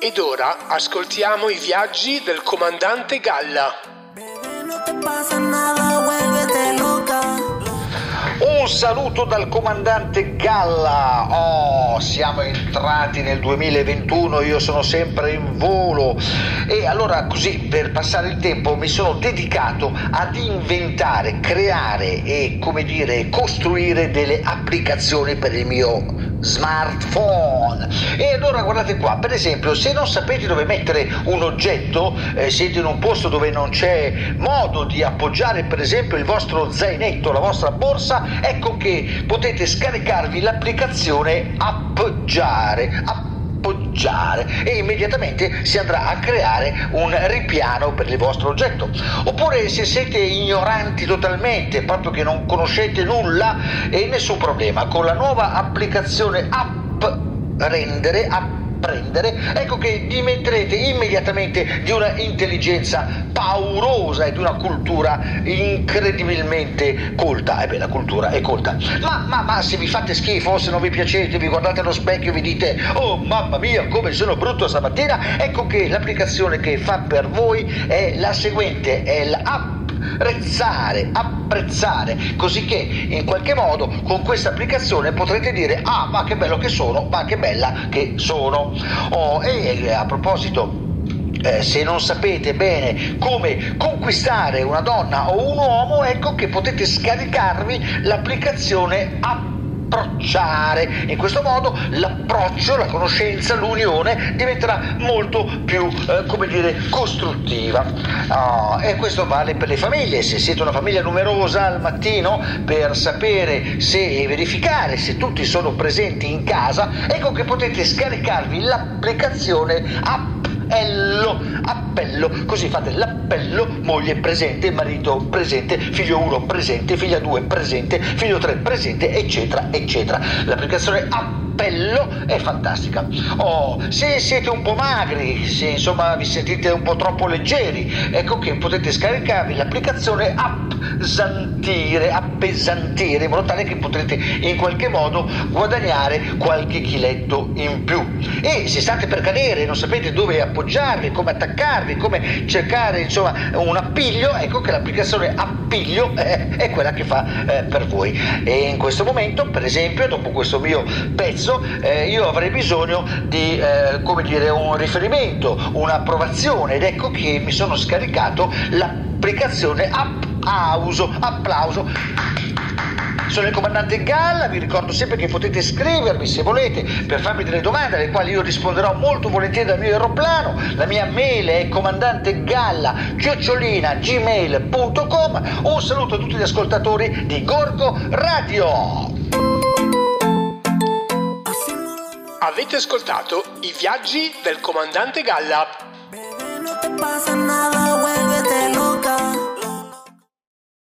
Ed ora ascoltiamo i viaggi del comandante Galla. Un saluto dal comandante Galla. Oh, siamo entrati nel 2021, io sono sempre in volo e allora, così per passare il tempo, mi sono dedicato ad inventare, creare e, come dire, costruire delle applicazioni per il mio smartphone. E allora guardate qua, per esempio, se non sapete dove mettere un oggetto, siete in un posto dove non c'è modo di appoggiare per esempio il vostro zainetto, la vostra borsa, ecco che potete scaricarvi l'applicazione appoggiare e immediatamente si andrà a creare un ripiano per il vostro oggetto. Oppure se siete ignoranti totalmente, proprio che non conoscete nulla, e nessun problema, con la nuova applicazione Apprendere, ecco che diventerete immediatamente di una intelligenza paurosa e di una cultura incredibilmente colta. Ebbene, la cultura è colta. Ma se vi fate schifo, se non vi piacete, vi guardate allo specchio e vi dite "Oh mamma mia, come sono brutto stamattina", ecco che l'applicazione che fa per voi è la seguente, è l'app apprezzare, così che in qualche modo con questa applicazione potrete dire "ah, ma che bello che sono, ma che bella che sono". Oh, e a proposito, se non sapete bene come conquistare una donna o un uomo, ecco che potete scaricarvi l'applicazione Approcciare. In questo modo l'approccio, la conoscenza, l'unione diventerà molto più costruttiva. E questo vale per le famiglie. Se siete una famiglia numerosa, al mattino, per sapere e verificare se tutti sono presenti in casa, ecco che potete scaricarvi l'applicazione Appello, così fate l'appello: moglie presente, marito presente, figlio 1 presente, figlia 2 presente, figlio 3 presente, eccetera eccetera. L'applicazione Appello è fantastica. Se siete un po' magri, se insomma vi sentite un po' troppo leggeri, ecco che potete scaricarvi l'applicazione Appesantire, in modo tale che potrete in qualche modo guadagnare qualche chiletto in più. E se state per cadere e non sapete dove appoggiarvi, come attaccarvi, come cercare insomma un appiglio, ecco che l'applicazione Appiglio è quella che fa per voi. E in questo momento, per esempio, dopo questo mio pezzo, io avrei bisogno di un riferimento, un'approvazione, ed ecco che mi sono scaricato l'applicazione Applauso. Sono il comandante Galla, vi ricordo sempre che potete scrivermi se volete per farmi delle domande alle quali io risponderò molto volentieri dal mio aeroplano. La mia mail è comandantegalla@gmail.com. Un saluto a tutti gli ascoltatori di Gorgo Radio. Avete ascoltato i viaggi del comandante Galla.